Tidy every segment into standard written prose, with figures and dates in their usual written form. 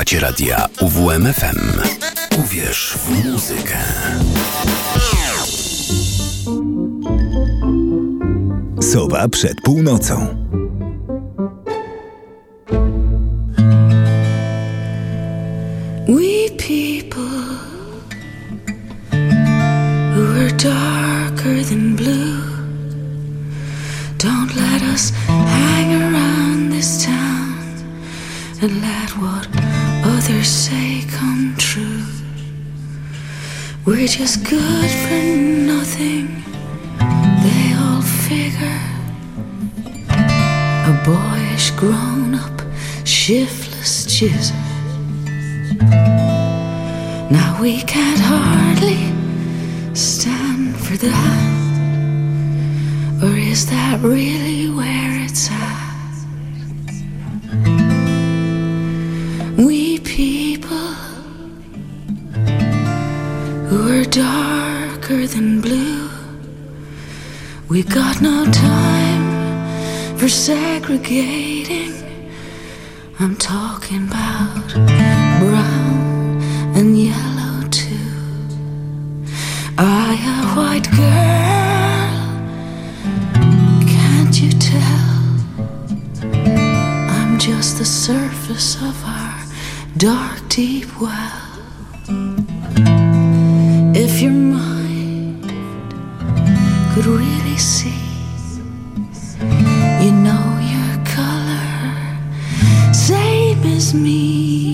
Słuchacie radia UWM FM. Uwierz w muzykę. Sowa przed północą. We people who are darker than blue, don't let us hang around this town and let what others say come true. We're just good for nothing, they all figure. A boyish grown-up, shiftless jizzard. Now we can't hardly stand for that. Or is that really where it's at? We people who are darker than blue, we got no time for segregating. I'm talking about brown and yellow too. I, a white girl, can't you tell? I'm just the surface of our dark, deep well. If your mind could really see, you know your color, same as me.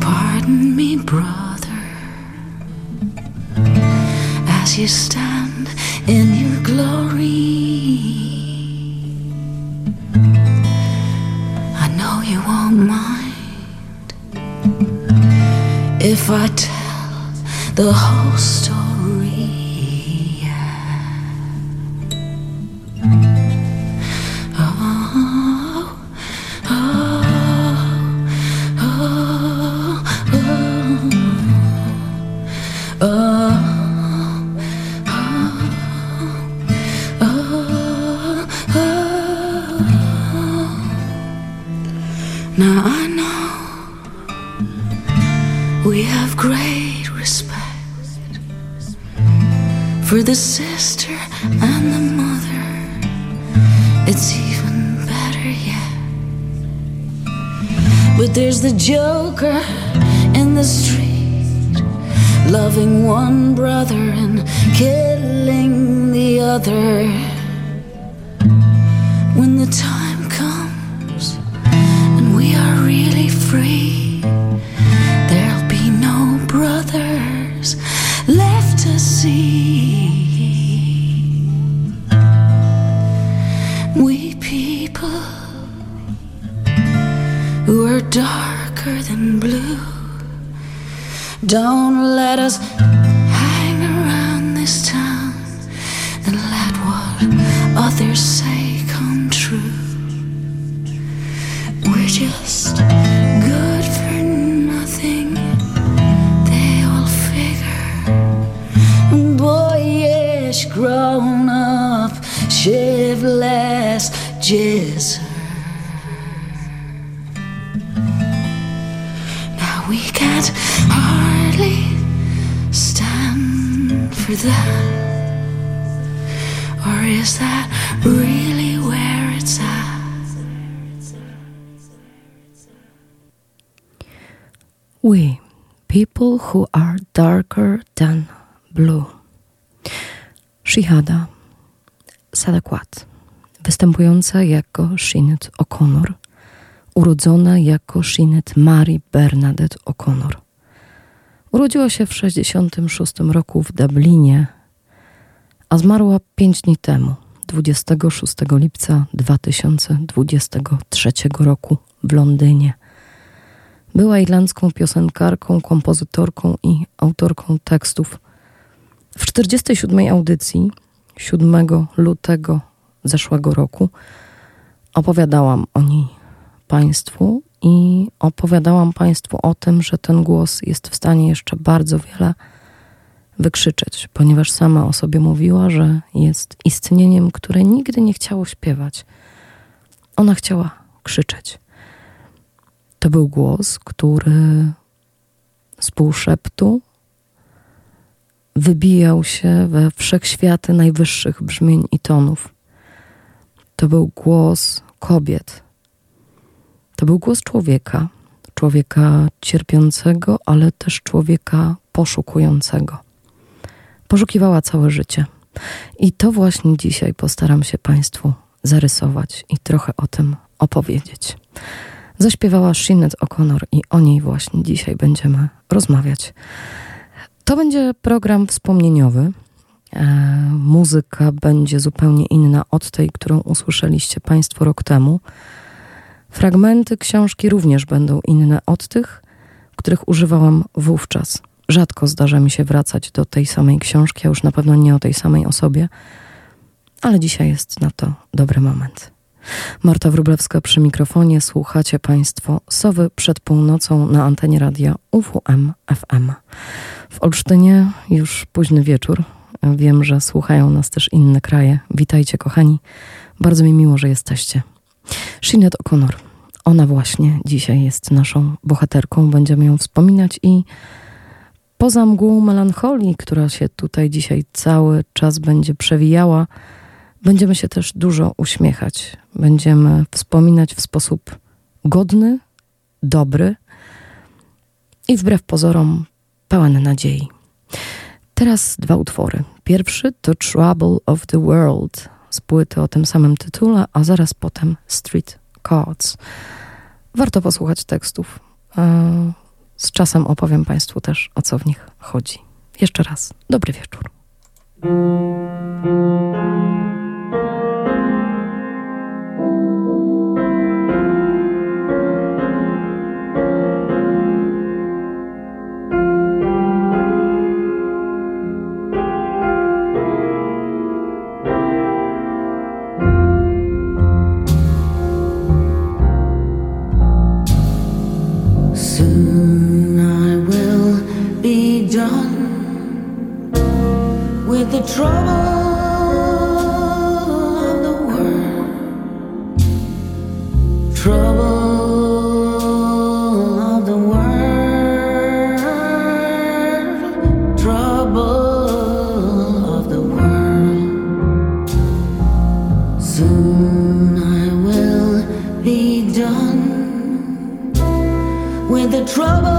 Pardon me, brother, as you stand in your glory. You won't mind if I tell the whole story. Oh, oh, oh, oh, oh, oh. Now I know we have great respect for the sister and the mother. It's even better yet. But there's the joker in the street, loving one brother and killing the other. When the time free, there'll be no brothers left to see. We people who are darker than blue, don't let us hang around this town and let what others say come true. We're just good for nothing, they all figure. Boyish, grown-up, shiftless jizzer. Now we can't hardly stand for that. Or is that really where it's at? We, people who are darker than blue. Shuhada Sadaqat, występująca jako Sinéad O'Connor, urodzona jako Sinéad Mary Bernadette O'Connor. Urodziła się w 1966 roku w Dublinie, a zmarła 5 dni temu, 26 lipca 2023 roku w Londynie. Była irlandzką piosenkarką, kompozytorką i autorką tekstów. W 47. audycji 7 lutego zeszłego roku opowiadałam o niej Państwu i opowiadałam Państwu o tym, że ten głos jest w stanie jeszcze bardzo wiele wykrzyczeć, ponieważ sama o sobie mówiła, że jest istnieniem, które nigdy nie chciało śpiewać, Ona chciała krzyczeć. To był głos, który z półszeptu wybijał się we wszechświaty najwyższych brzmień i tonów. To był głos kobiet. To był głos człowieka. Człowieka cierpiącego, ale też człowieka poszukującego. Poszukiwała całe życie. I to właśnie dzisiaj postaram się Państwu zarysować i trochę o tym opowiedzieć. Zaśpiewała Sinéad O'Connor i o niej właśnie dzisiaj będziemy rozmawiać. To będzie program wspomnieniowy. Muzyka będzie zupełnie inna od tej, którą usłyszeliście Państwo rok temu. Fragmenty książki również będą inne od tych, których używałam wówczas. Rzadko zdarza mi się wracać do tej samej książki, a już na pewno nie o tej samej osobie, ale dzisiaj jest na to dobry moment. Marta Wróblewska przy mikrofonie, słuchacie Państwo Sowy przed północą na antenie radia UWM FM. W Olsztynie już późny wieczór, wiem, że słuchają nas też inne kraje. Witajcie kochani, bardzo mi miło, że jesteście. Sinéad O'Connor, ona właśnie dzisiaj jest naszą bohaterką, będziemy ją wspominać i poza mgłą melancholii, która się tutaj dzisiaj cały czas będzie przewijała, będziemy się też dużo uśmiechać. Będziemy wspominać w sposób godny, dobry i wbrew pozorom pełen nadziei. Teraz dwa utwory. Pierwszy to Trouble of the World z płyty o tym samym tytule, a zaraz potem Street Chords. Warto posłuchać tekstów. Z czasem opowiem Państwu też, o co w nich chodzi. Jeszcze raz, dobry wieczór. The trouble of the world, trouble of the world, trouble of the world. Soon I will be done with the trouble.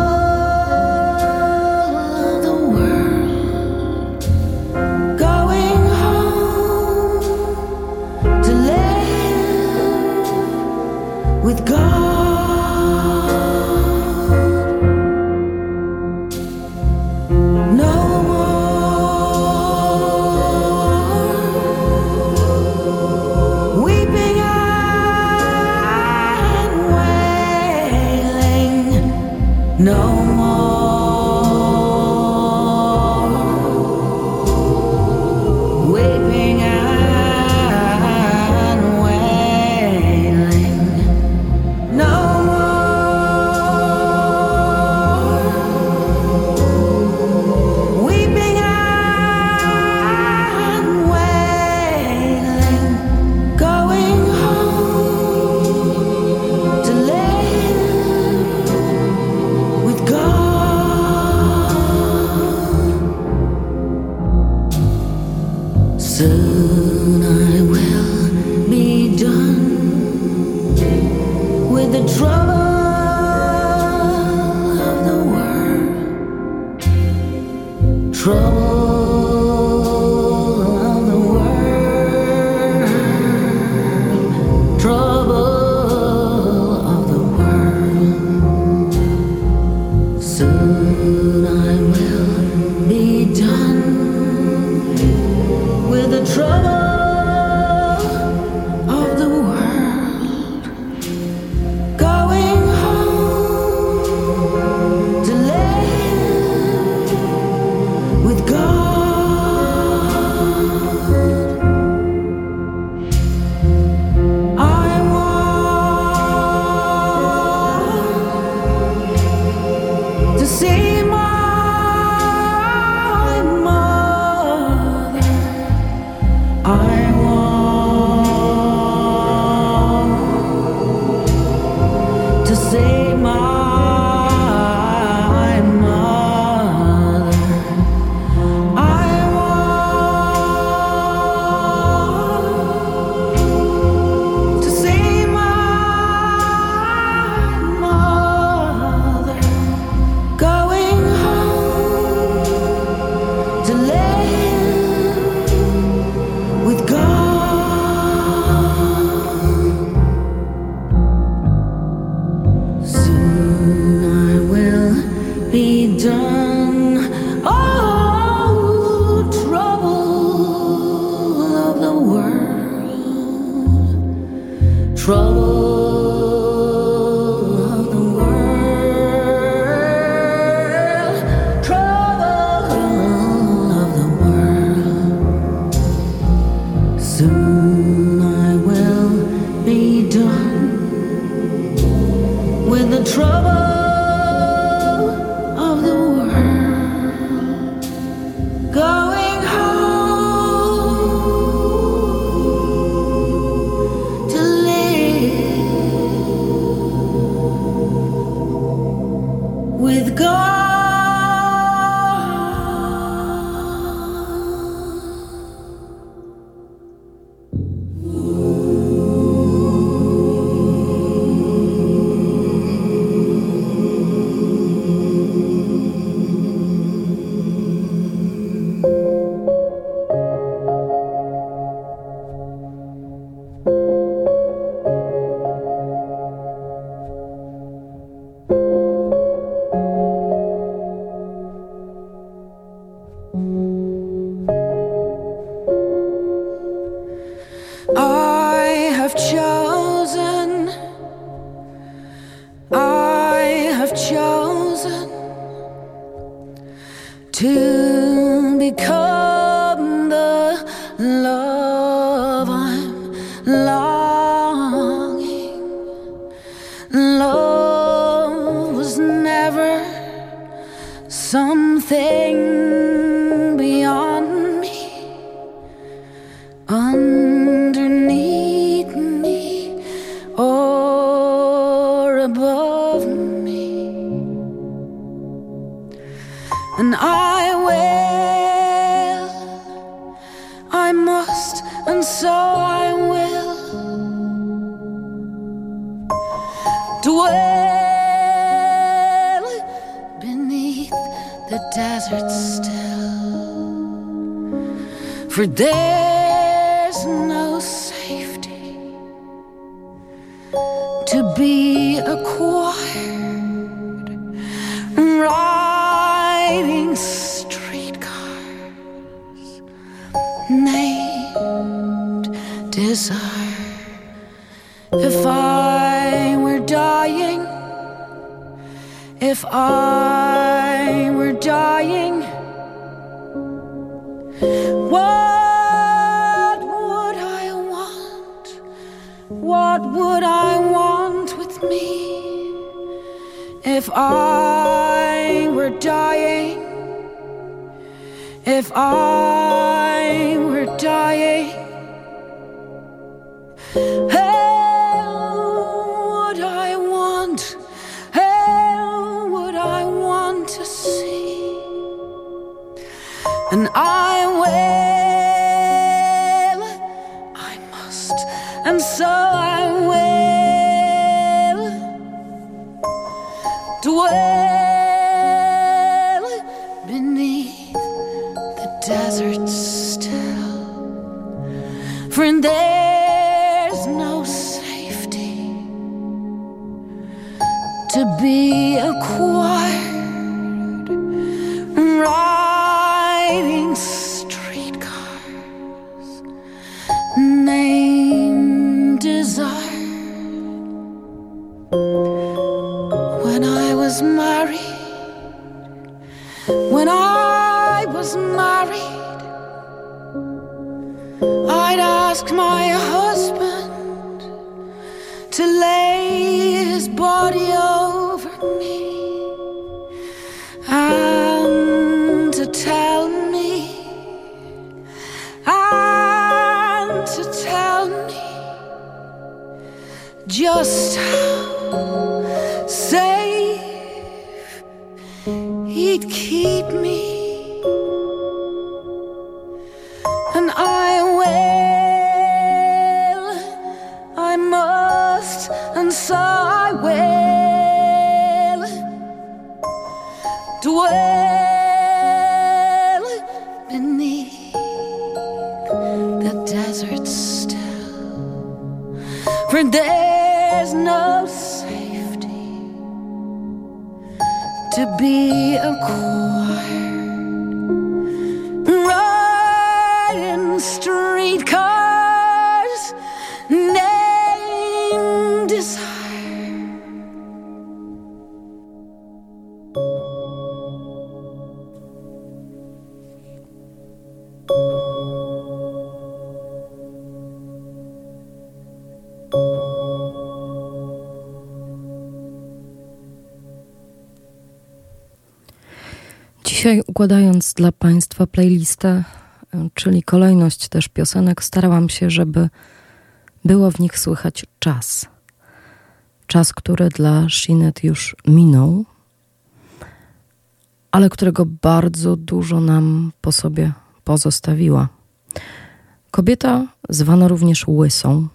Trouble of the world, going Streetcars, name Dzisiaj układając dla Państwa playlistę, czyli kolejność też piosenek, starałam się, żeby było w nich słychać czas. Czas, który dla Sinéad już minął, ale którego bardzo dużo nam po sobie pozostawiła. Kobieta zwana również Łysą,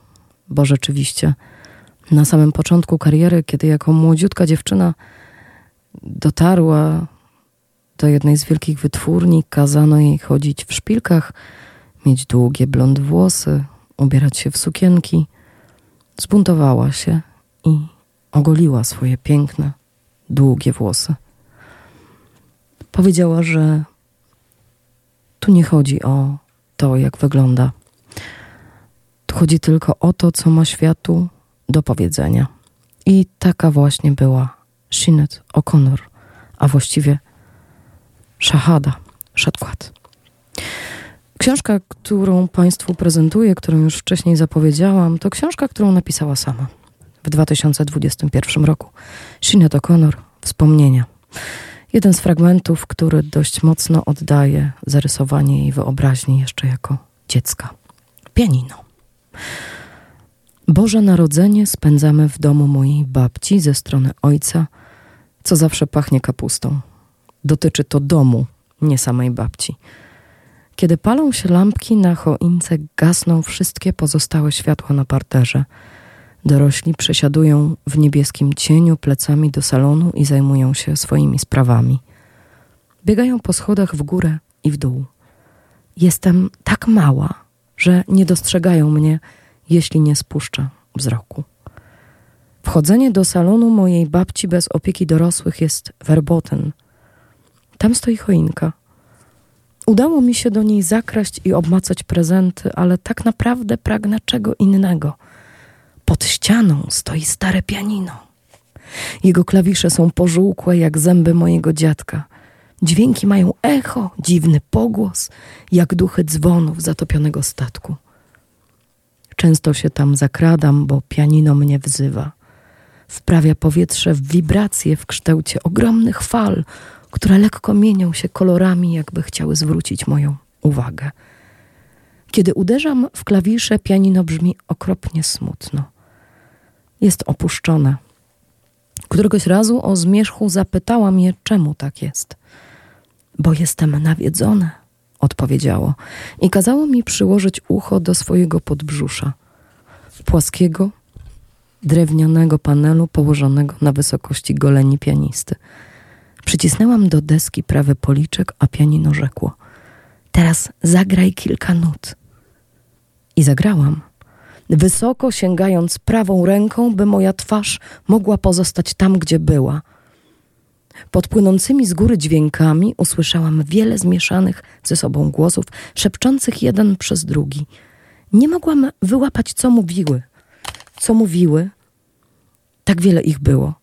bo rzeczywiście na samym początku kariery, kiedy jako młodziutka dziewczyna dotarła do jednej z wielkich wytwórni, kazano jej chodzić w szpilkach, mieć długie blond włosy, ubierać się w sukienki. Zbuntowała się i ogoliła swoje piękne, długie włosy. Powiedziała, że tu nie chodzi o to, jak wygląda. Tu chodzi tylko o to, co ma światu do powiedzenia. I taka właśnie była Sinéad O'Connor, a właściwie Shuhada Sadaqat. Książka, którą Państwu prezentuję, którą już wcześniej zapowiedziałam, to książka, którą napisała sama w 2021 roku. Sinéad O'Connor, Wspomnienia. Jeden z fragmentów, który dość mocno oddaje zarysowanie jej wyobraźni jeszcze jako dziecka. Pianino. Boże Narodzenie spędzamy w domu mojej babci ze strony ojca, co zawsze pachnie kapustą. Dotyczy to domu, nie samej babci. Kiedy palą się lampki na choince, gasną wszystkie pozostałe światła na parterze. Dorośli przesiadują w niebieskim cieniu plecami do salonu i zajmują się swoimi sprawami. Biegają po schodach w górę i w dół. Jestem tak mała, że nie dostrzegają mnie, jeśli nie spuszczę wzroku. Wchodzenie do salonu mojej babci bez opieki dorosłych jest verboten. Tam stoi choinka. Udało mi się do niej zakraść i obmacać prezenty, ale tak naprawdę pragnę czego innego. Pod ścianą stoi stare pianino. Jego klawisze są pożółkłe jak zęby mojego dziadka. Dźwięki mają echo, dziwny pogłos, jak duchy dzwonów zatopionego statku. Często się tam zakradam, bo pianino mnie wzywa. Wprawia powietrze w wibracje w kształcie ogromnych fal, które lekko mienią się kolorami, jakby chciały zwrócić moją uwagę. Kiedy uderzam w klawisze, pianino brzmi okropnie smutno. Jest opuszczone. Któregoś razu o zmierzchu zapytałam je, czemu tak jest. Bo jestem nawiedzone, odpowiedziało i kazało mi przyłożyć ucho do swojego podbrzusza. Płaskiego, drewnianego panelu położonego na wysokości goleni pianisty. Przycisnęłam do deski prawy policzek, a pianino rzekło: teraz zagraj kilka nut. I zagrałam, wysoko sięgając prawą ręką, by moja twarz mogła pozostać tam, gdzie była. Pod płynącymi z góry dźwiękami usłyszałam wiele zmieszanych ze sobą głosów, szepczących jeden przez drugi. Nie mogłam wyłapać, co mówiły. Tak wiele ich było.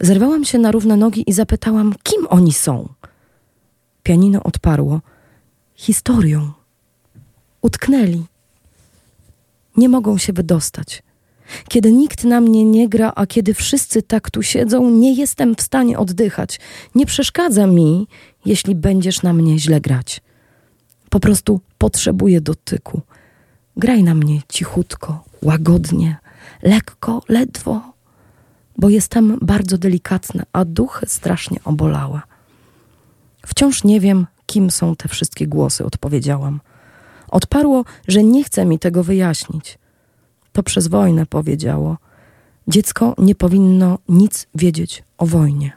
Zerwałam się na równe nogi i zapytałam, kim oni są. Pianino odparło: historią. Utknęli. Nie mogą się wydostać. Kiedy nikt na mnie nie gra, a kiedy wszyscy tak tu siedzą, nie jestem w stanie oddychać. Nie przeszkadza mi, jeśli będziesz na mnie źle grać. Po prostu potrzebuję dotyku. Graj na mnie cichutko, łagodnie, lekko, ledwo, bo jestem bardzo delikatna, a duchy strasznie obolała. Wciąż nie wiem, kim są te wszystkie głosy, odpowiedziałam. Odparło, że nie chce mi tego wyjaśnić. To przez wojnę, powiedziało. Dziecko nie powinno nic wiedzieć o wojnie.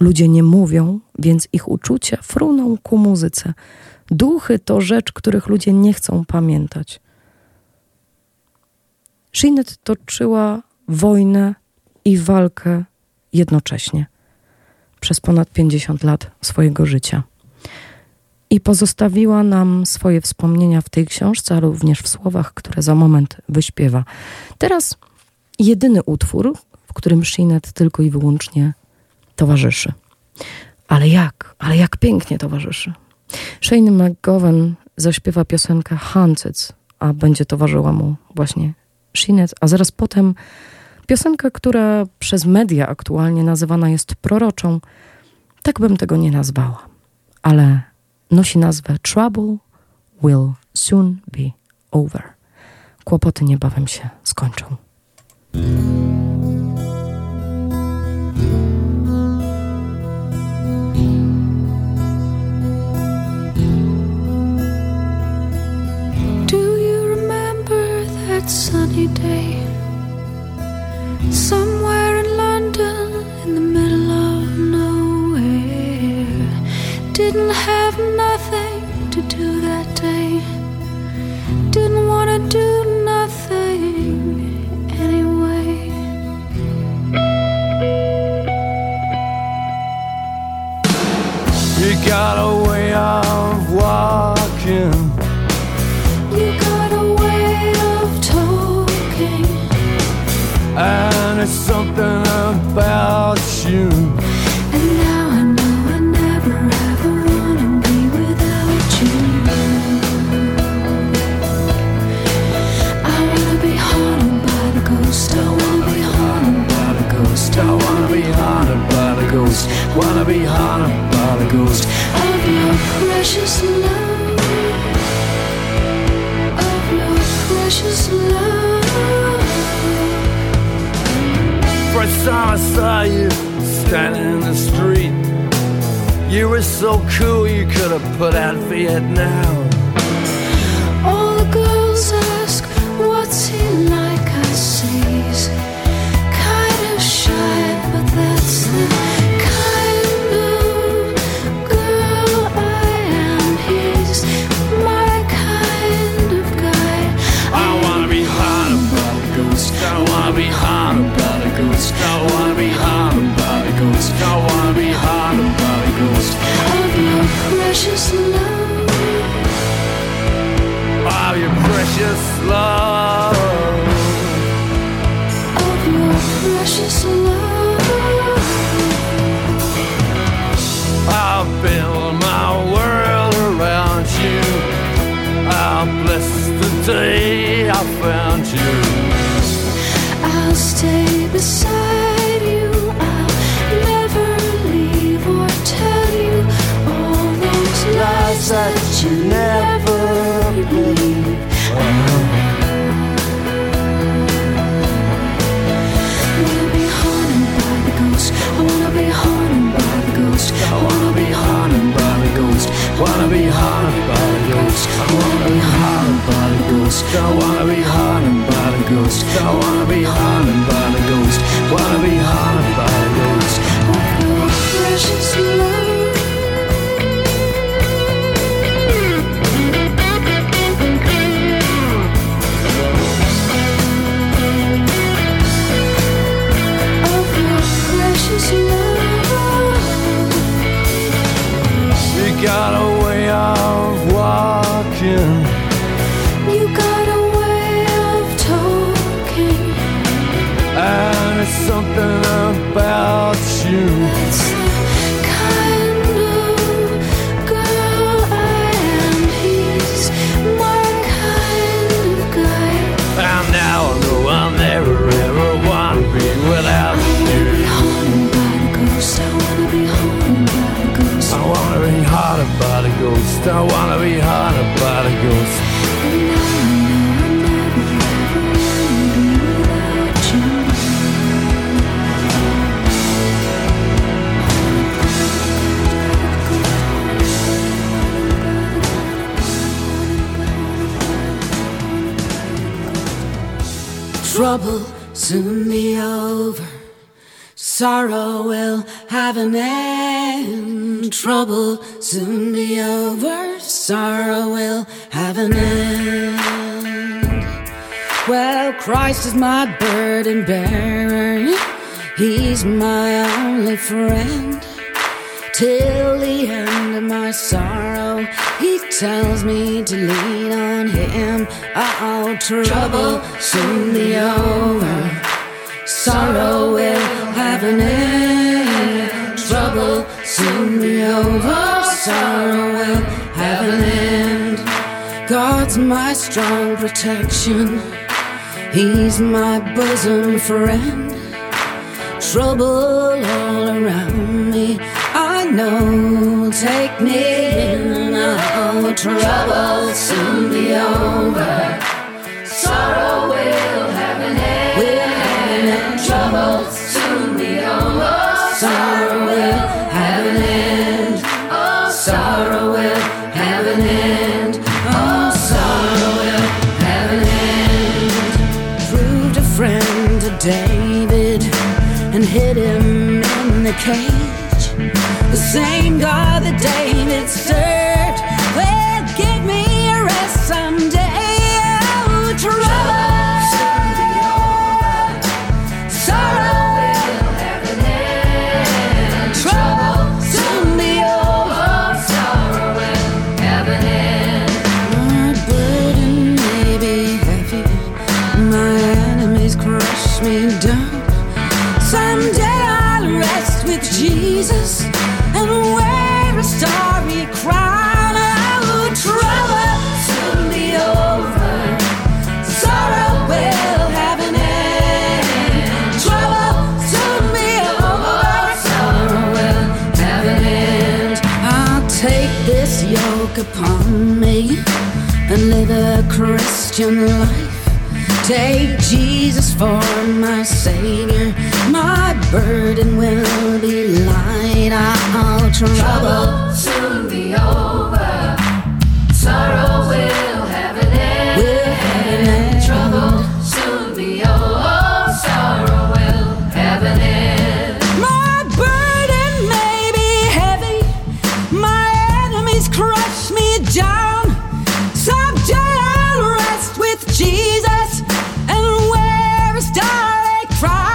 Ludzie nie mówią, więc ich uczucia fruną ku muzyce. Duchy to rzecz, których ludzie nie chcą pamiętać. Sinéad toczyła wojnę i walkę jednocześnie przez ponad 50 lat swojego życia. I pozostawiła nam swoje wspomnienia w tej książce, ale również w słowach, które za moment wyśpiewa. Teraz jedyny utwór, w którym Sinéad tylko i wyłącznie towarzyszy. Ale jak pięknie towarzyszy. Shane McGowan zaśpiewa piosenkę Haunted, a będzie towarzyszyła mu właśnie Sinéad, a zaraz potem piosenka, która przez media aktualnie nazywana jest proroczą, Tak bym tego nie nazwała, ale nosi nazwę Trouble Will Soon Be Over. Kłopoty niebawem się skończą. Sunny day, somewhere in London, in the middle of nowhere. Didn't have nothing to do that day, didn't want to do nothing anyway. You got a way of walking, and it's something about you. And now I know I never ever wanna be without you. I wanna be haunted by the ghost. I wanna be haunted by the ghost. I wanna be haunted by the ghost. Wanna be haunted by the ghost of your precious love, of your precious love. First time I saw you standing in the street, you were so cool you could have put out Vietnam. All the girls ask, what's he like? I say he's kind of shy, but that's the kind of girl I am. He's my kind of guy. I wanna be hot about a ghost. I wanna be hot about a ghost. I wanna be haunted by the ghost. I wanna be haunted by the ghost of your precious love, of your precious love, of your precious love. I'll build my world around you. I'll bless the day I found you. I'll stay beside you, I'll never leave or tell you all those lies that you never believe. I wanna be haunted by the ghost. I wanna be haunted by the ghost. I wanna be haunted by the ghost. Wanna be haunted by the ghost. I wanna be haunted by the ghost. I wanna be haunted by the ghost. I wanna be haunted by the ghost. Wanna be haunted by the ghost. Of your precious love. Of your precious love. You got a way of walking. You got a way of talking, and it's something about you. It's the kind of girl I am. He's my kind of guy. And now I know I'll never ever want to be without you. I wanna be haunted by the ghost. I wanna be haunted by the ghost. I wanna be haunted by the ghost. I wanna be haunted by the ghost. Trouble soon be over, sorrow will have an end. Trouble soon be over, sorrow will have an end. Well, Christ is my burden bearer, he's my only friend. Till the end of my sorrow, he tells me to lean on him. Oh, trouble soon be over, sorrow will have an end. Trouble soon be over, sorrow will have an end. God's my strong protection, he's my bosom friend. Trouble all around me, I know. Take me in, our trouble soon be over. Sorrow will have an end, we'll have an end. Trouble soon be over. Sorrow will have an end. Oh, sorrow will have an end. Oh, sorrow will have an end. Proved a friend to David and hid him in the cage. The same God that David served will give me a rest someday. Jesus, and wear a starry crown. Oh, trouble soon be over. Sorrow will have an end. Trouble soon be over. Sorrow will have an end. I'll take this yoke upon me and live a Christian life. Take Jesus for my Savior. My burden will be light. I'll trouble soon be over. Sorrow will have an end. Will have an end. Trouble soon be over. Sorrow will have an end. My burden may be heavy. My enemies crush me down. Someday I'll rest with Jesus and wear a starry crown.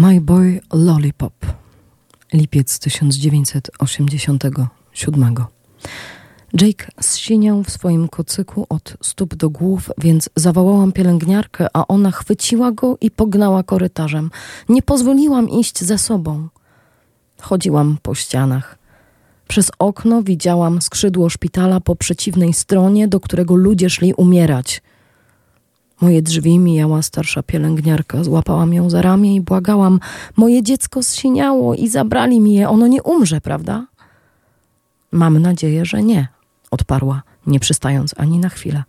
My Boy Lollipop, lipiec 1987. Jake zsiniał w swoim kocyku od stóp do głów, więc zawołałam pielęgniarkę, a ona chwyciła go i pognała korytarzem. Nie pozwoliłam iść za sobą. Chodziłam po ścianach. Przez okno widziałam skrzydło szpitala po przeciwnej stronie, do którego ludzie szli umierać. Moje drzwi mijała starsza pielęgniarka. Złapałam ją za ramię i błagałam. Moje dziecko zsiniało i zabrali mi je. Ono nie umrze, prawda? Mam nadzieję, że nie, odparła, nie przystając ani na chwilę.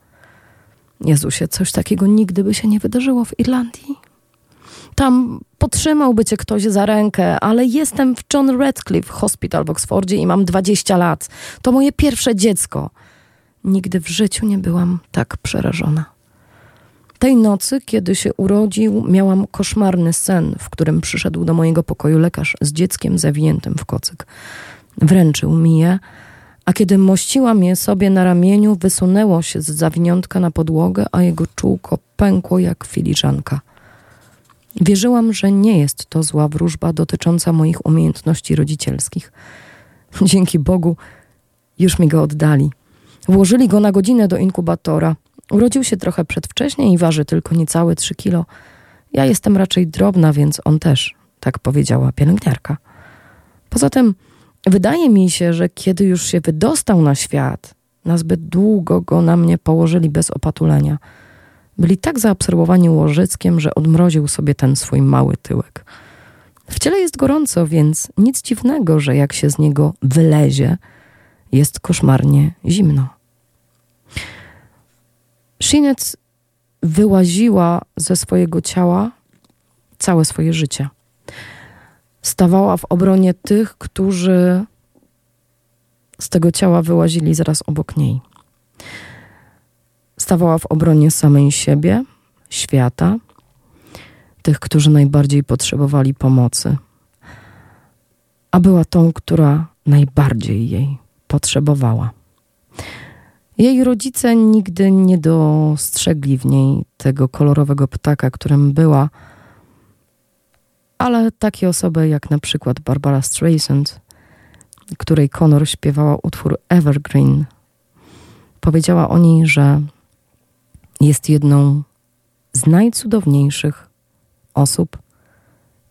Jezusie, coś takiego nigdy by się nie wydarzyło w Irlandii. Tam potrzymałby cię ktoś za rękę, ale jestem w John Radcliffe Hospital w Oksfordzie i mam 20 lat. To moje pierwsze dziecko. Nigdy w życiu nie byłam tak przerażona. Tej nocy, kiedy się urodził, miałam koszmarny sen, w którym przyszedł do mojego pokoju lekarz z dzieckiem zawiniętym w kocyk. Wręczył mi je, a kiedy mościłam je sobie na ramieniu, wysunęło się z zawiniątka na podłogę, a jego czółko pękło jak filiżanka. Wierzyłam, że nie jest to zła wróżba dotycząca moich umiejętności rodzicielskich. Dzięki Bogu już mi go oddali. Włożyli go na godzinę do inkubatora. Urodził się trochę przedwcześnie i waży tylko niecałe 3 kilo. Ja jestem raczej drobna, więc on też, tak powiedziała pielęgniarka. Poza tym wydaje mi się, że kiedy już się wydostał na świat, na zbyt długo go na mnie położyli bez opatulenia. Byli tak zaabsorbowani łożyckiem, że odmroził sobie ten swój mały tyłek. W ciele jest gorąco, więc nic dziwnego, że jak się z niego wylezie, jest koszmarnie zimno. Sinéad wyłaziła ze swojego ciała całe swoje życie. Stawała w obronie tych, którzy z tego ciała wyłazili zaraz obok niej. Stawała w obronie samej siebie, świata, tych, którzy najbardziej potrzebowali pomocy. A była tą, która najbardziej jej potrzebowała. Jej rodzice nigdy nie dostrzegli w niej tego kolorowego ptaka, którym była, ale takie osoby jak na przykład Barbara Streisand której Connor śpiewała utwór Evergreen. Powiedziała o niej, że jest jedną z najcudowniejszych osób,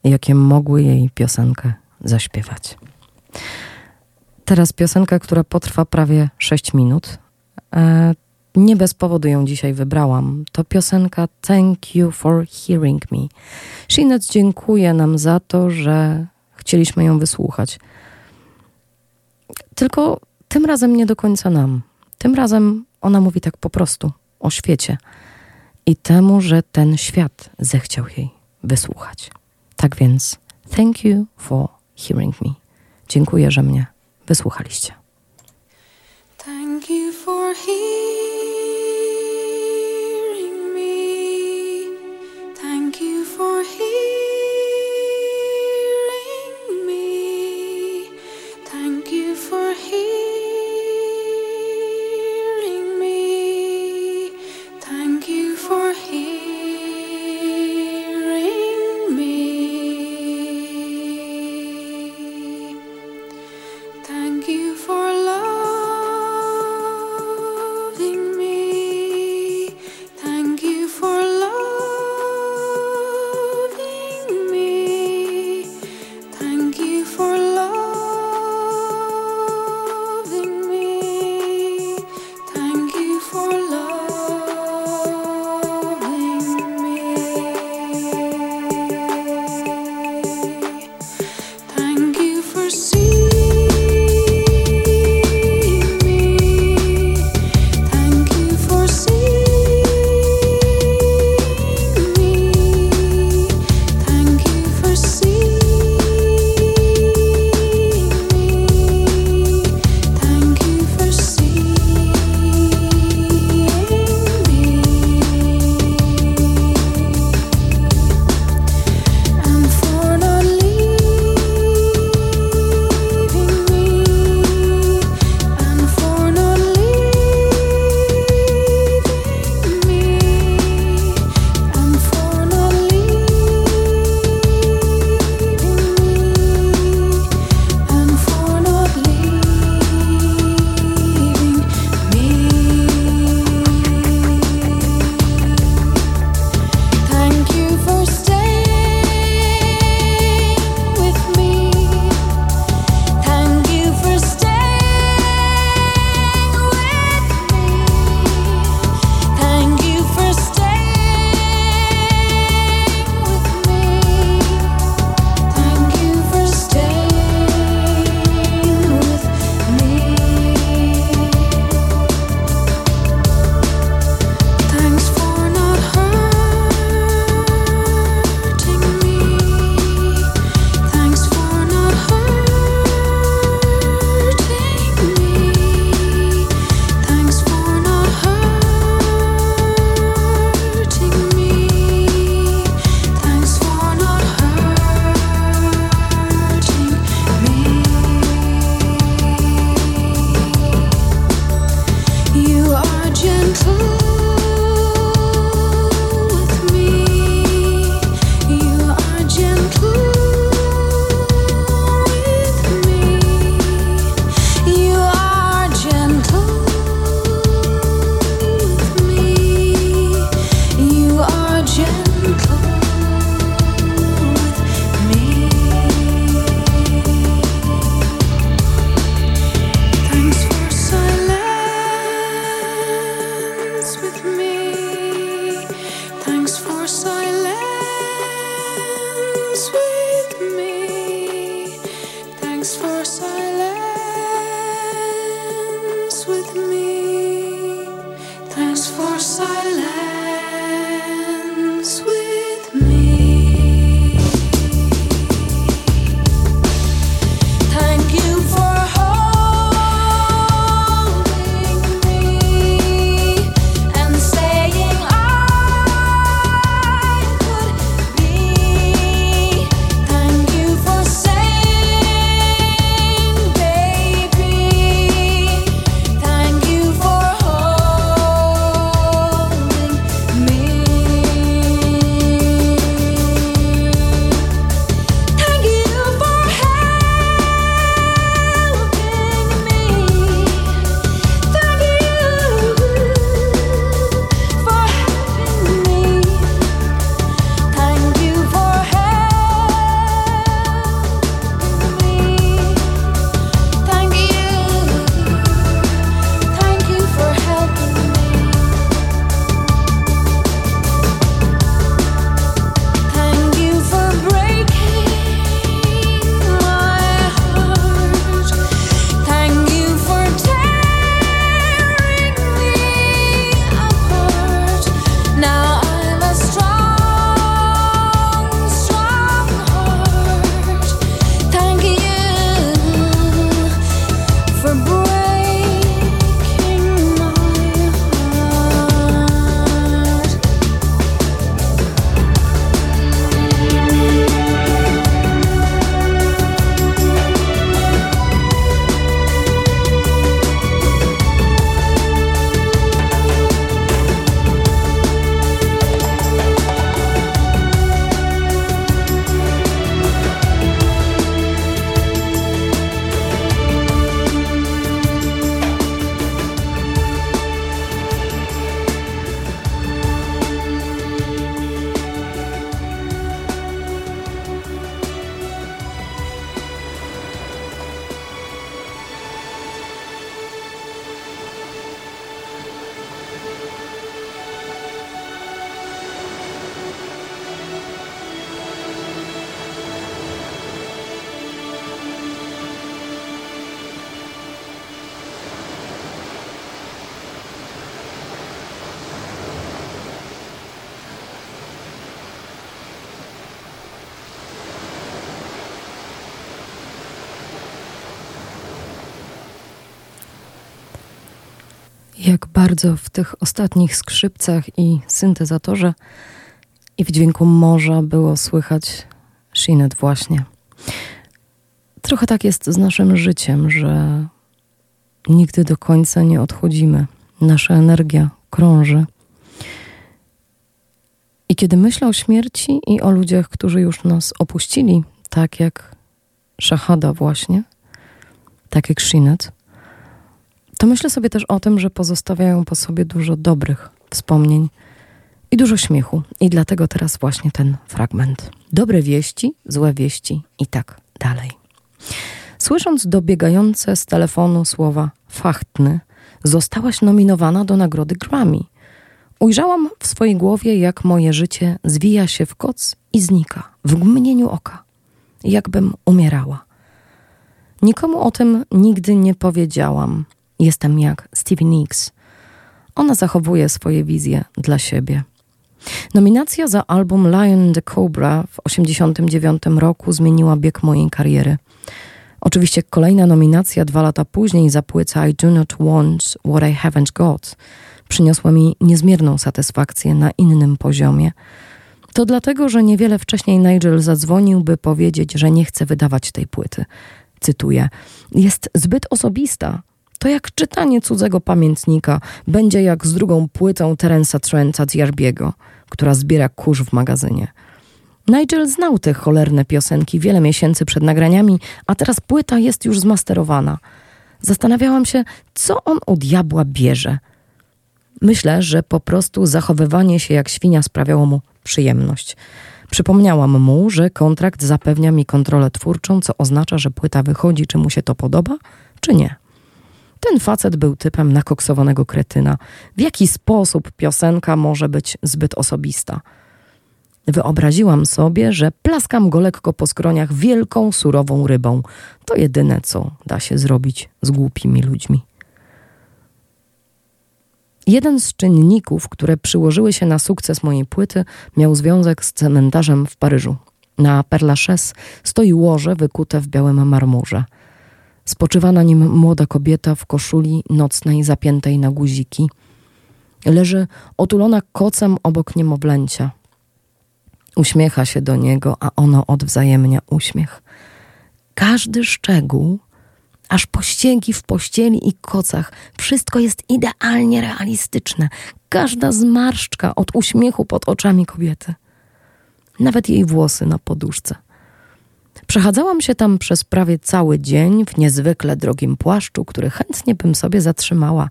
jakie mogły jej piosenkę zaśpiewać. Teraz piosenka, która potrwa prawie 6 minut. Nie bez powodu ją dzisiaj wybrałam. To piosenka Thank You For Hearing Me. Sinéad dziękuje nam za to, że chcieliśmy ją wysłuchać. Tylko tym razem nie do końca nam. Tym razem ona mówi tak po prostu o świecie i temu, że ten świat zechciał jej wysłuchać. Tak więc Thank You For Hearing Me. Dziękuję, że mnie wysłuchaliście. Thank you for hearing me. Thank you for hearing me. Thank you for hearing me. Thank you for hearing me. Thank you for jak bardzo w tych ostatnich skrzypcach i syntezatorze i w dźwięku morza było słychać Sinéad właśnie. Trochę tak jest z naszym życiem, że nigdy do końca nie odchodzimy. Nasza energia krąży. I kiedy myślę o śmierci i o ludziach, którzy już nas opuścili, tak jak Shuhada właśnie, tak jak Sinéad, to myślę sobie też o tym, że pozostawiają po sobie dużo dobrych wspomnień i dużo śmiechu. I dlatego teraz właśnie ten fragment. Dobre wieści, złe wieści i tak dalej. Słysząc dobiegające z telefonu słowa fachtny, zostałaś nominowana do nagrody Grammy. Ujrzałam w swojej głowie, jak moje życie zwija się w koc i znika, w mgnieniu oka, jakbym umierała. Nikomu o tym nigdy nie powiedziałam. Jestem jak Stevie Nicks. Ona zachowuje swoje wizje dla siebie. Nominacja za album Lion the Cobra w 1989 roku zmieniła bieg mojej kariery. Oczywiście kolejna nominacja 2 lata później za płytę I Do Not Want What I Haven't Got przyniosła mi niezmierną satysfakcję na innym poziomie. To dlatego, że niewiele wcześniej Nigel zadzwonił, by powiedzieć, że nie chce wydawać tej płyty. Cytuję: jest zbyt osobista. To jak czytanie cudzego pamiętnika, będzie jak z drugą płytą Terence'a Trenta D'Arby'ego, która zbiera kurz w magazynie. Nigel znał te cholerne piosenki wiele miesięcy przed nagraniami, a teraz płyta jest już zmasterowana. Zastanawiałam się, co on u diabła bierze. Myślę, że po prostu zachowywanie się jak świnia sprawiało mu przyjemność. Przypomniałam mu, że kontrakt zapewnia mi kontrolę twórczą, co oznacza, że płyta wychodzi, czy mu się to podoba, czy nie. Ten facet był typem nakoksowanego kretyna. W jaki sposób piosenka może być zbyt osobista? Wyobraziłam sobie, że plaskam go lekko po skroniach wielką, surową rybą. To jedyne, co da się zrobić z głupimi ludźmi. Jeden z czynników, które przyłożyły się na sukces mojej płyty, miał związek z cmentarzem w Paryżu. Na Père-Lachaise stoi łoże wykute w białym marmurze. Spoczywa na nim młoda kobieta w koszuli nocnej zapiętej na guziki. Leży otulona kocem obok niemowlęcia. Uśmiecha się do niego, a ono odwzajemnia uśmiech. Każdy szczegół, aż pościegi w pościeli i kocach, wszystko jest idealnie realistyczne. Każda zmarszczka od uśmiechu pod oczami kobiety. Nawet jej włosy na poduszce. Przechadzałam się tam przez prawie cały dzień w niezwykle drogim płaszczu, który chętnie bym sobie zatrzymała.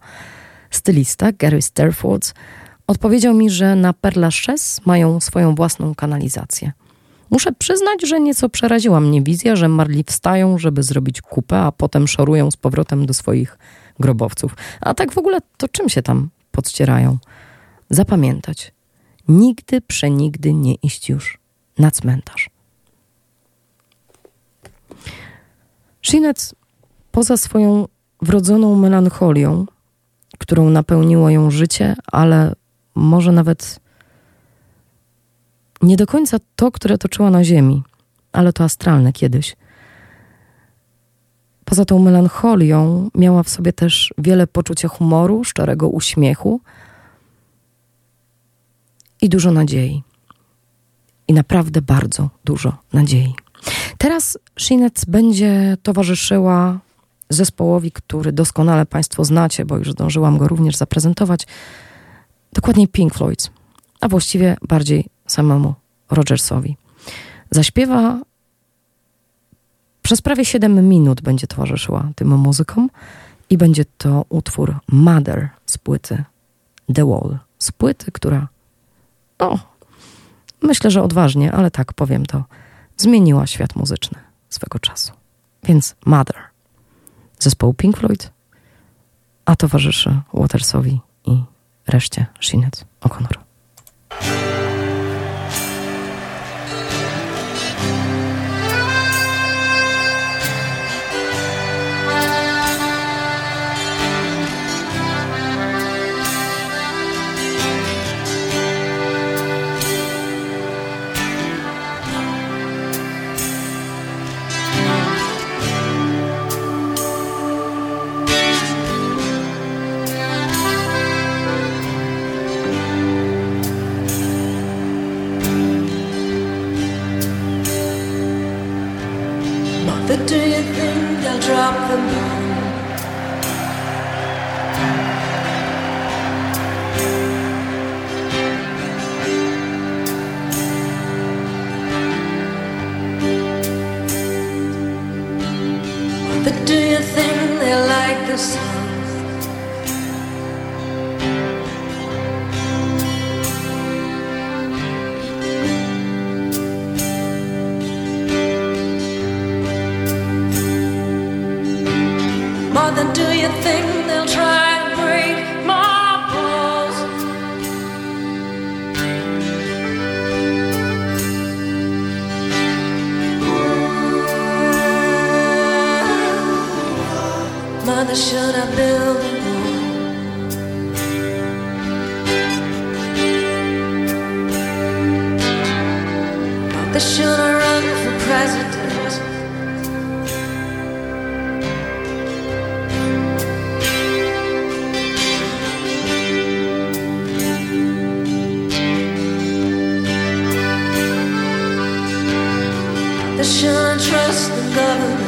Stylista Gary Sterfords odpowiedział mi, że na Père-Lachaise mają swoją własną kanalizację. Muszę przyznać, że nieco przeraziła mnie wizja, że marli wstają, żeby zrobić kupę, a potem szorują z powrotem do swoich grobowców. A tak w ogóle to czym się tam podcierają? Zapamiętać. Nigdy, przenigdy nie iść już na cmentarz. Sinéad, poza swoją wrodzoną melancholią, którą napełniło ją życie, ale może nawet nie do końca to, które toczyła na ziemi, ale to astralne kiedyś. Poza tą melancholią miała w sobie też wiele poczucia humoru, szczerego uśmiechu i dużo nadziei. I naprawdę bardzo dużo nadziei. Teraz Sinéad będzie towarzyszyła zespołowi, który doskonale Państwo znacie, bo już zdążyłam go również zaprezentować, dokładniej Pink Floyd, a właściwie bardziej samemu Rogersowi. Zaśpiewa przez prawie 7 minut, będzie towarzyszyła tym muzykom i będzie to utwór Mother z płyty The Wall, z płyty, która, myślę, że odważnie, ale tak powiem to, zmieniła świat muzyczny swego czasu. Więc Mother zespołu Pink Floyd, a towarzyszy Watersowi i reszcie Sinéad O'Connor. But do you think they'll drop the moon? But do you think they like the sun? Then do you think they'll try and break my walls? Mother, should I build a wall? Mother, should I run for president? Should trust the government.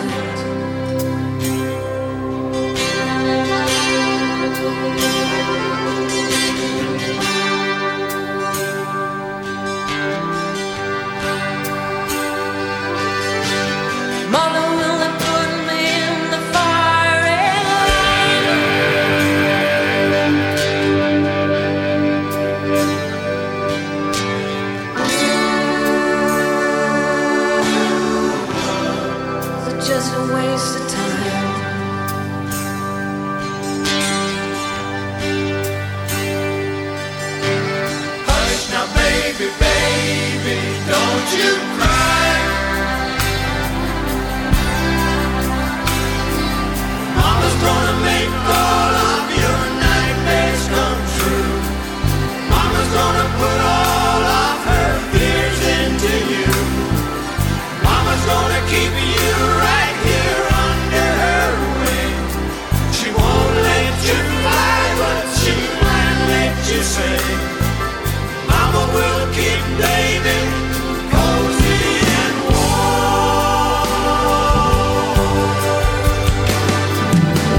Mother, will they put me in the firing line? Is it just a waste of time? Hush now, baby, baby, don't you cry. Mama's gonna make all of your nightmares come true. Mama's gonna put all of her fears into you. Mama's gonna keep you right here under her wing. She won't let you fly, but she might let you sing. Mama will keep baby cozy and warm.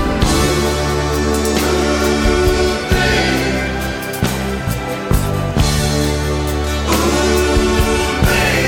Ooh, babe. Ooh, babe.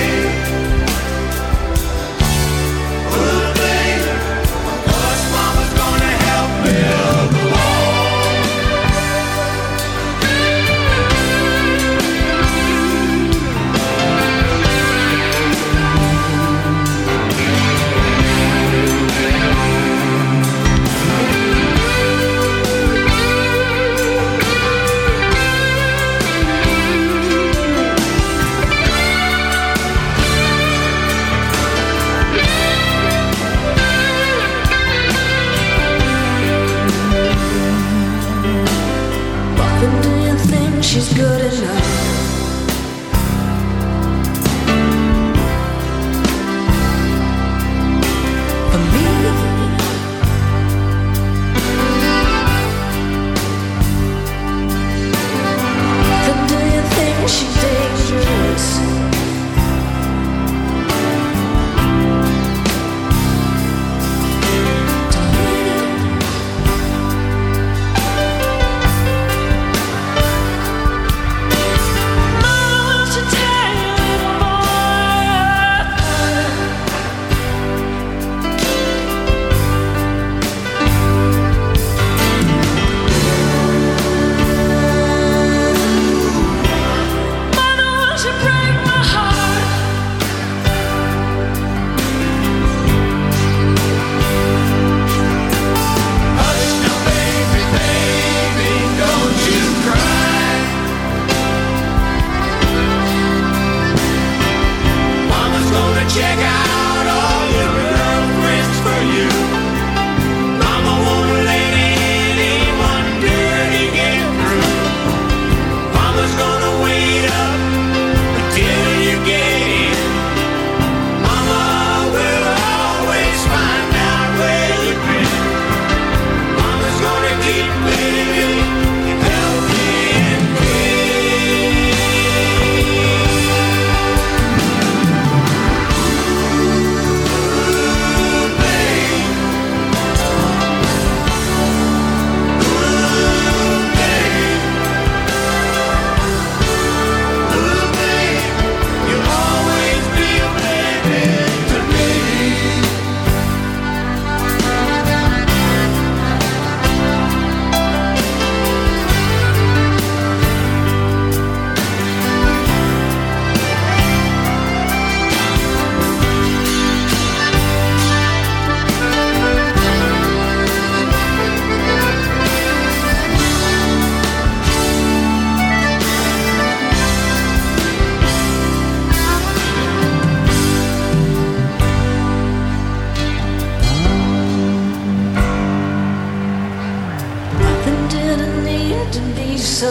so.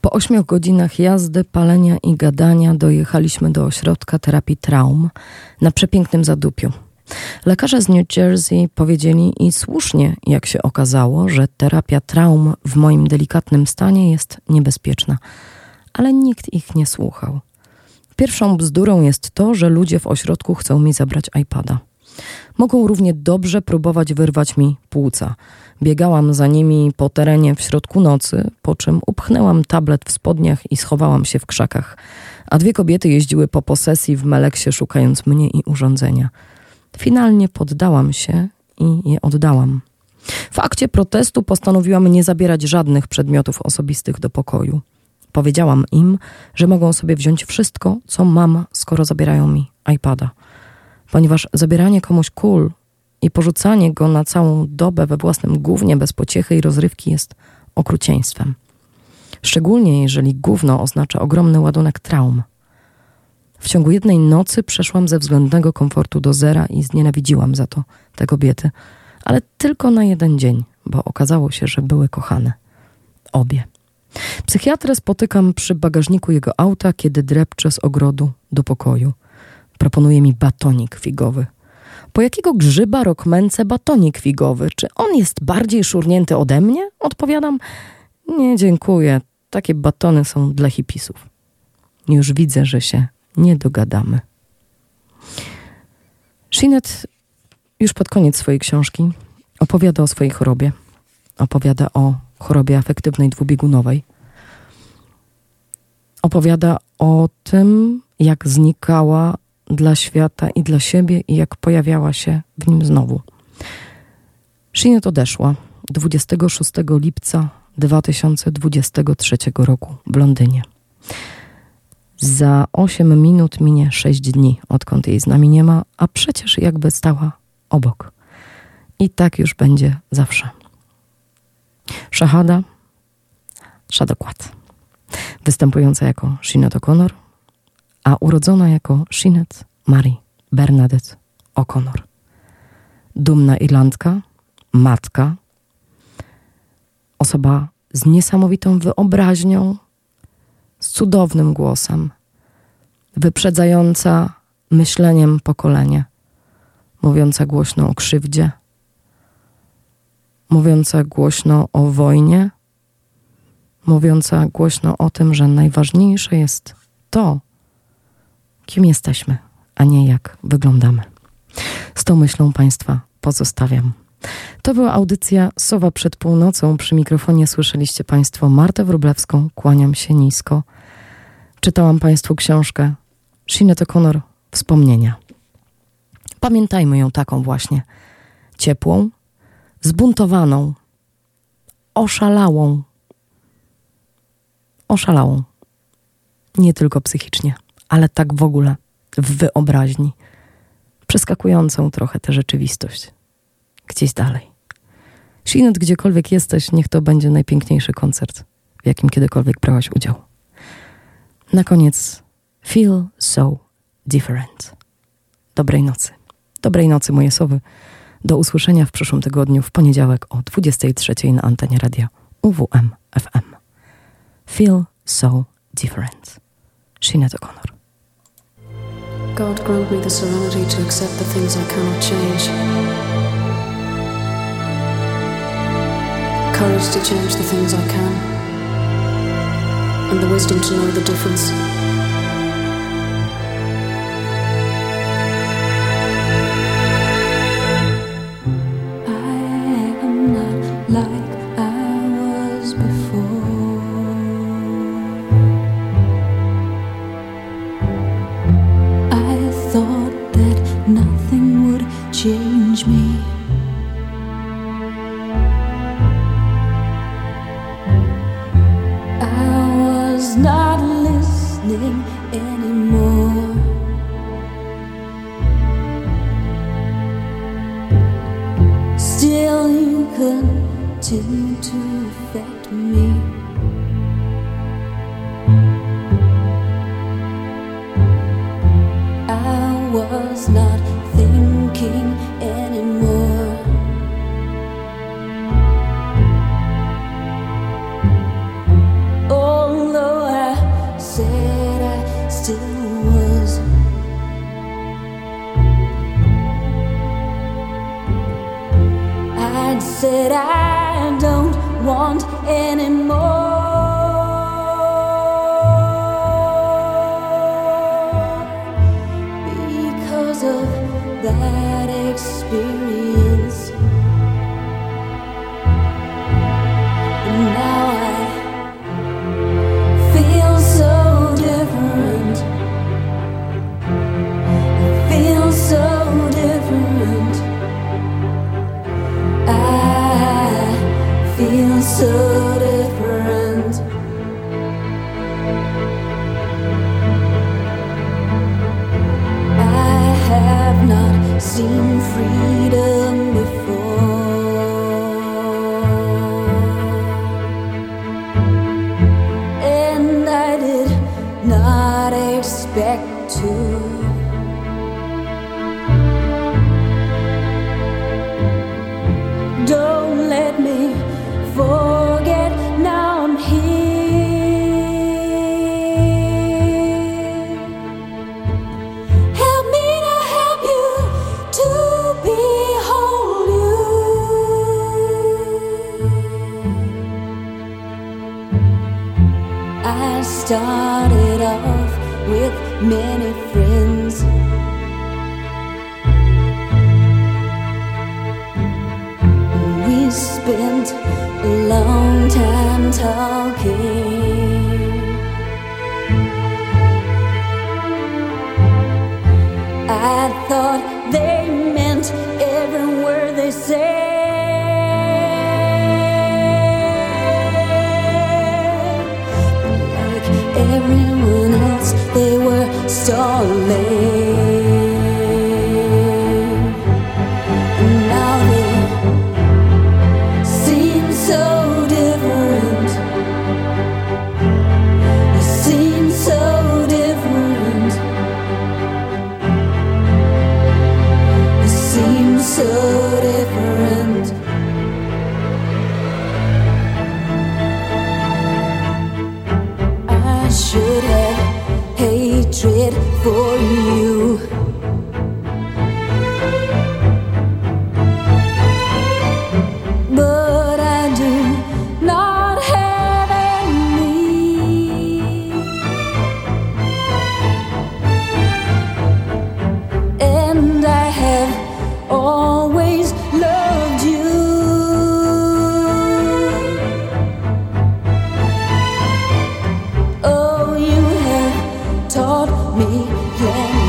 Po 8 godzinach jazdy, palenia i gadania dojechaliśmy do ośrodka terapii traum na przepięknym Zadupiu. Lekarze z New Jersey powiedzieli, i słusznie, jak się okazało, że terapia traum w moim delikatnym stanie jest niebezpieczna. Ale nikt ich nie słuchał. Pierwszą bzdurą jest to, że ludzie w ośrodku chcą mi zabrać iPada. Mogą równie dobrze próbować wyrwać mi płuca. Biegałam za nimi po terenie w środku nocy, po czym upchnęłam tablet w spodniach i schowałam się w krzakach. A 2 kobiety jeździły po posesji w Meleksie, szukając mnie i urządzenia. Finalnie poddałam się i je oddałam. W akcie protestu postanowiłam nie zabierać żadnych przedmiotów osobistych do pokoju. Powiedziałam im, że mogą sobie wziąć wszystko, co mam, skoro zabierają mi iPada. Ponieważ zabieranie komuś kul i porzucanie go na całą dobę we własnym gównie bez pociechy i rozrywki jest okrucieństwem. Szczególnie jeżeli gówno oznacza ogromny ładunek traum. W ciągu jednej nocy przeszłam ze względnego komfortu do zera i znienawidziłam za to te kobiety. Ale tylko na jeden dzień, bo okazało się, że były kochane. Obie. Psychiatrę spotykam przy bagażniku jego auta, kiedy drepczę z ogrodu do pokoju. Proponuje mi batonik figowy. Po jakiego grzyba rokmęce batonik figowy? Czy on jest bardziej szurnięty ode mnie? Odpowiadam, nie dziękuję, takie batony są dla hipisów. Już widzę, że się nie dogadamy. Sinéad już pod koniec swojej książki opowiada o swojej chorobie. Opowiada o chorobie afektywnej dwubiegunowej. Opowiada o tym, jak znikała dla świata i dla siebie i jak pojawiała się w nim znowu. Sinéad odeszła 26 lipca 2023 roku w Londynie. Za 8 minut minie 6 dni, odkąd jej z nami nie ma, a przecież jakby stała obok. I tak już będzie zawsze. Shuhada Sadaqat, występująca jako Sinéad O'Connor, a urodzona jako Sinéad Mary Bernadette O'Connor. Dumna Irlandka, matka, osoba z niesamowitą wyobraźnią, z cudownym głosem, wyprzedzająca myśleniem pokolenie, mówiąca głośno o krzywdzie, mówiąca głośno o wojnie, mówiąca głośno o tym, że najważniejsze jest to, kim jesteśmy, a nie jak wyglądamy. Z tą myślą Państwa pozostawiam. To była audycja Sowa przed północą. Przy mikrofonie słyszeliście Państwo Martę Wróblewską. Kłaniam się nisko. Czytałam Państwu książkę Sinéad O'Connor Wspomnienia. Pamiętajmy ją taką właśnie. Ciepłą, zbuntowaną, oszalałą. Oszalałą. Nie tylko psychicznie, ale tak w ogóle, w wyobraźni. Przeskakującą trochę tę rzeczywistość. Gdzieś dalej. Sinéad, gdziekolwiek jesteś, niech to będzie najpiękniejszy koncert, w jakim kiedykolwiek brałaś udział. Na koniec Feel So Different. Dobrej nocy. Dobrej nocy, moje sowy. Do usłyszenia w przyszłym tygodniu, w poniedziałek o 23:00 na antenie radia UWM FM. Feel So Different. Sinéad O'Connor. God grant me the serenity to accept the things I cannot change. Courage to change the things I can, and the wisdom to know the difference. I am not like I was before. I thought that nothing would change me. Not listening anymore. Still you continue to affect me. said I don't want any more. Because of that experience, and now I feel so different. I feel so different. I feel so different. I have not seen freedom before, and I did not expect to. Started off with many friends, we spent a long time talking. I thought they meant every word they said. Everyone else, they were stalling, and now they seem so different. They seem so different. They seem so different. Should have hatred for you. But I do not have any. And I have always loved you. Taught me, yeah.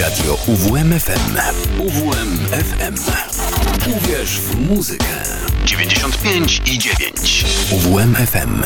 Radio UWM FM. UWM FM. Uwierz w muzykę. 95,9 UWM FM.